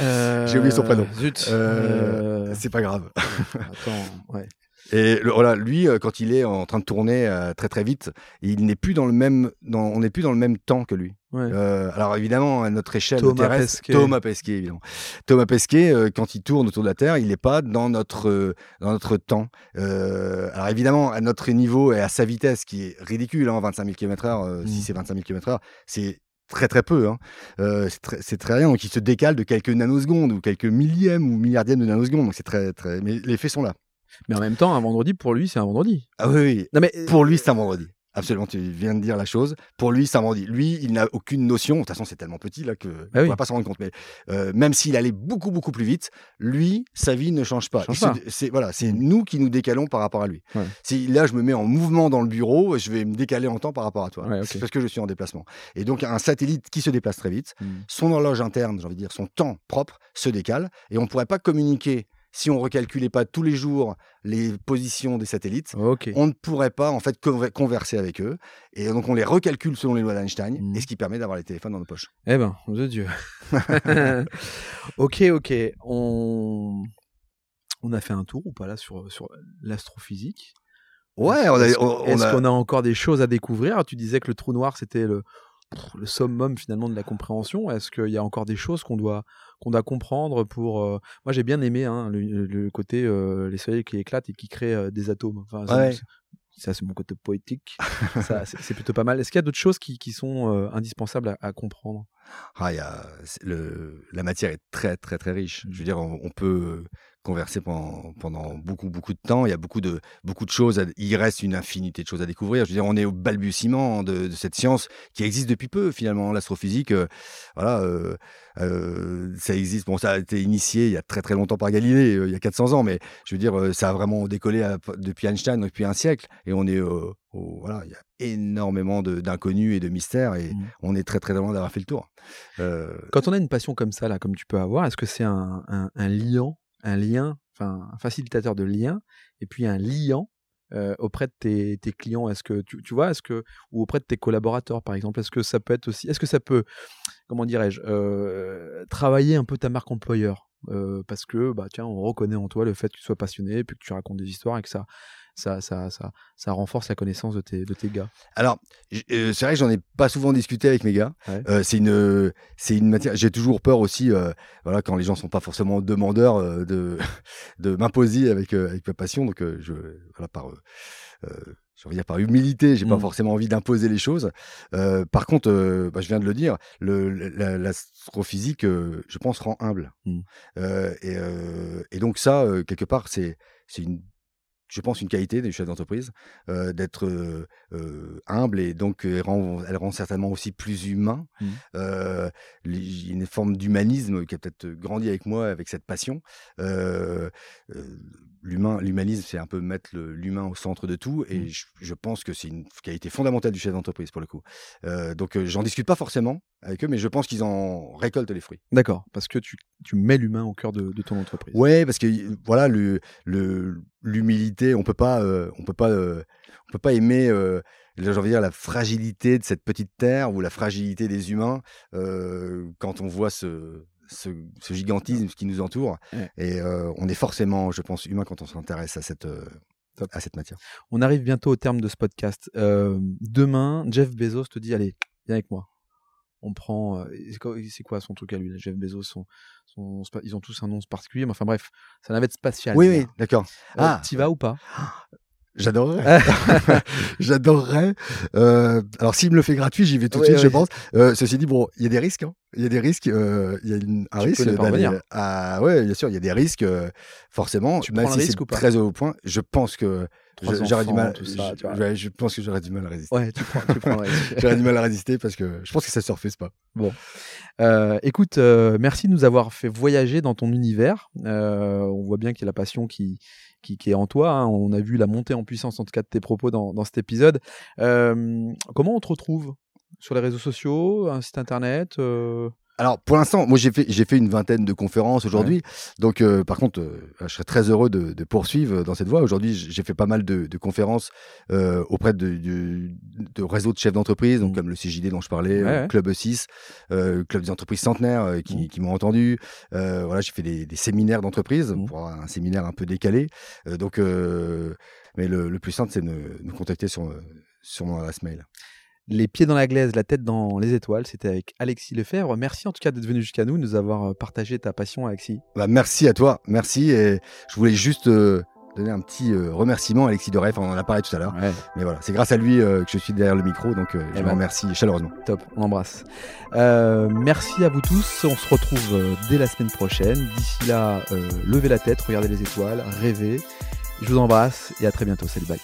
Euh, j'ai oublié son prénom. Zut. Euh, euh... C'est pas grave. Attends, ouais. Et le, voilà, lui, quand il est en train de tourner euh, très très vite, il n'est plus dans le même, dans, on n'est plus dans le même temps que lui. Ouais. Euh, alors évidemment, à notre échelle Thomas terrestre, Pesquet. Thomas Pesquet, évidemment. Thomas Pesquet, euh, quand il tourne autour de la Terre, il n'est pas dans notre euh, dans notre temps. Euh, alors évidemment, à notre niveau et à sa vitesse, qui est ridicule, hein, vingt-cinq mille kilomètres heure. Euh, mmh. Si c'est vingt-cinq mille kilomètres heure, c'est très très peu, hein. euh, c'est, très, c'est très rien, donc il se décale de quelques nanosecondes ou quelques millièmes ou milliardièmes de nanosecondes. Donc c'est très très, mais les faits sont là. Mais en même temps, un vendredi, pour lui, c'est un vendredi. Ah oui, oui. Non, mais... pour lui, c'est un vendredi. Absolument, tu viens de dire la chose. Pour lui, c'est un vendredi. Lui, il n'a aucune notion. De toute façon, c'est tellement petit là, que bah on ne oui. va pas s'en rendre compte. Mais euh, même s'il allait beaucoup, beaucoup plus vite, lui, sa vie ne change pas. Change pas. Se, c'est, voilà, c'est nous qui nous décalons par rapport à lui. Ouais. Si là, je me mets en mouvement dans le bureau, je vais me décaler en temps par rapport à toi. Ouais, okay. C'est parce que je suis en déplacement. Et donc, un satellite qui se déplace très vite, mmh. son horloge interne, j'ai envie de dire, son temps propre se décale. Et on ne pourrait pas communiquer. Si on ne recalculait pas tous les jours les positions des satellites, okay. on ne pourrait pas en fait converser avec eux. Et donc, on les recalcule selon les lois d'Einstein, mmh. et ce qui permet d'avoir les téléphones dans nos poches. Eh ben, de Dieu. ok, ok. On... on a fait un tour ou pas là sur, sur l'astrophysique? Ouais. On a, est-ce on, est-ce on a... qu'on a encore des choses à découvrir? Tu disais que le trou noir, c'était le... le summum finalement de la compréhension. Est-ce qu'il y a encore des choses qu'on doit, qu'on doit comprendre pour... Euh... Moi, j'ai bien aimé hein, le, le côté euh, les soleils qui éclatent et qui créent euh, des atomes. Enfin, ça, ouais. c'est, ça, c'est mon côté poétique. ça, c'est, c'est plutôt pas mal. Est-ce qu'il y a d'autres choses qui, qui sont euh, indispensables à, à comprendre? ah, y a, le, La matière est très, très, très riche. Je veux dire, on, on peut conversé pendant, pendant beaucoup, beaucoup de temps. Il y a beaucoup de, beaucoup de choses. À, il reste une infinité de choses à découvrir. Je veux dire, on est au balbutiement de, de cette science qui existe depuis peu, finalement. L'astrophysique, euh, voilà, euh, euh, ça existe. Bon, ça a été initié il y a très, très longtemps par Galilée, euh, il y a quatre cents ans. Mais je veux dire, euh, ça a vraiment décollé à, depuis Einstein, depuis un siècle. Et on est... Euh, Oh, voilà, il y a énormément de, d'inconnus et de mystères et mmh. on est très très loin d'avoir fait le tour. Euh... Quand on a une passion comme ça, là, comme tu peux avoir, est-ce que c'est un, un, un liant, un lien, enfin un facilitateur de liens et puis un liant euh, auprès de tes, tes clients, est-ce que tu, tu vois, est-ce que ou auprès de tes collaborateurs par exemple, est-ce que ça peut être aussi, est-ce que ça peut, comment dirais-je, euh, travailler un peu ta marque employeur? Euh, parce que bah tiens, on reconnaît en toi le fait que tu sois passionné, puis que tu racontes des histoires et que ça ça ça ça ça renforce la connaissance de tes de tes gars. Alors euh, c'est vrai que j'en ai pas souvent discuté avec mes gars. Ouais. Euh, c'est une c'est une matière. J'ai toujours peur aussi euh, voilà quand les gens sont pas forcément demandeurs euh, de de m'imposer avec euh, avec ma passion. Donc euh, je voilà par euh, euh, j'ai envie de dire par humilité, j'ai mmh. pas forcément envie d'imposer les choses. Euh, par contre, euh, bah, je viens de le dire, le, la, l'astrophysique, euh, je pense, rend humble. Mmh. Euh, et, euh, et donc ça, euh, quelque part, c'est, c'est une, je pense, une qualité des chefs d'entreprise euh, d'être euh, euh, humble et donc elle rend, elle rend certainement aussi plus humain. Mmh. Euh, les, une forme d'humanisme qui a peut-être grandi avec moi, avec cette passion. Euh, euh, L'humain, l'humanisme, c'est un peu mettre le, l'humain au centre de tout, et je, je pense que c'est une qualité fondamentale du chef d'entreprise pour le coup. Euh, donc, euh, j'en discute pas forcément avec eux, mais je pense qu'ils en récoltent les fruits. D'accord, parce que tu, tu mets l'humain au cœur de, de ton entreprise. Ouais, parce que voilà, le, le, l'humilité, on peut pas, euh, on peut pas, euh, on peut pas aimer. Euh, J'ai envie de dire la fragilité de cette petite terre ou la fragilité des humains euh, quand on voit ce. Ce, ce gigantisme qui nous entoure. Ouais. Et euh, on est forcément, je pense, humain quand on s'intéresse à cette, euh, à cette matière. On arrive bientôt au terme de ce podcast. Euh, demain, Jeff Bezos te dit, allez, viens avec moi. On prend... Euh, c'est quoi son truc à lui, Jeff Bezos son, son, ils ont tous un nom particulier, mais enfin bref, c'est la navette spatiale. Oui, là. Oui, d'accord. Euh, ah. T'y vas ou pas? J'adorerais. J'adorerais. Euh, alors, s'il me le fait gratuit, j'y vais tout de oui, suite, oui. je pense. Euh, ceci dit, bon, il y a des risques. Hein. Il y a des risques, euh, il y a une, un tu risque d'aller à, ouais, bien sûr, il y a des risques, euh, forcément. Tu prends si le risque ou pas? Très haut point, je pense que je, j'aurais du mal, ça, je, ouais, je pense que j'aurais du mal à résister. Ouais, tu prends, tu prends le risque. J'aurais du mal à résister parce que je pense que ça surfait, c'est pas. Bon, euh, écoute, euh, merci de nous avoir fait voyager dans ton univers. Euh, on voit bien qu'il y a la passion qui, qui, qui est en toi. Hein. On a vu la montée en puissance en tout cas de tes propos dans, dans cet épisode. Euh, comment on te retrouve? Sur les réseaux sociaux, un site internet euh... Alors, pour l'instant, moi, j'ai fait, j'ai fait une vingtaine de conférences aujourd'hui. Ouais. Donc, euh, par contre, euh, je serais très heureux de, de poursuivre dans cette voie. Aujourd'hui, j'ai fait pas mal de, de conférences euh, auprès de, de, de réseaux de chefs d'entreprise, donc mmh. comme le C J D dont je parlais, ouais, ouais. Club E six, euh, Club des entreprises centenaires euh, qui, mmh. qui m'ont entendu. Euh, voilà, j'ai fait des, des séminaires d'entreprise, mmh. pour un séminaire un peu décalé. Euh, donc, euh, mais le, le plus simple, c'est de me contacter sur, sur mon adresse mail. Les pieds dans la glaise, la tête dans les étoiles, c'était avec Alexis Lefebvre. Merci en tout cas d'être venu jusqu'à nous, de nous avoir partagé ta passion, Alexis. Bah, merci à toi, merci. Et je voulais juste euh, donner un petit euh, remerciement à Alexis Deray, enfin, on en a parlé tout à l'heure. Ouais. Mais voilà, c'est grâce à lui euh, que je suis derrière le micro, donc euh, je vous bah, remercie chaleureusement. Top, on embrasse. Euh, merci à vous tous, on se retrouve euh, dès la semaine prochaine. D'ici là, euh, levez la tête, regardez les étoiles, rêvez. Je vous embrasse et à très bientôt, salut, bye.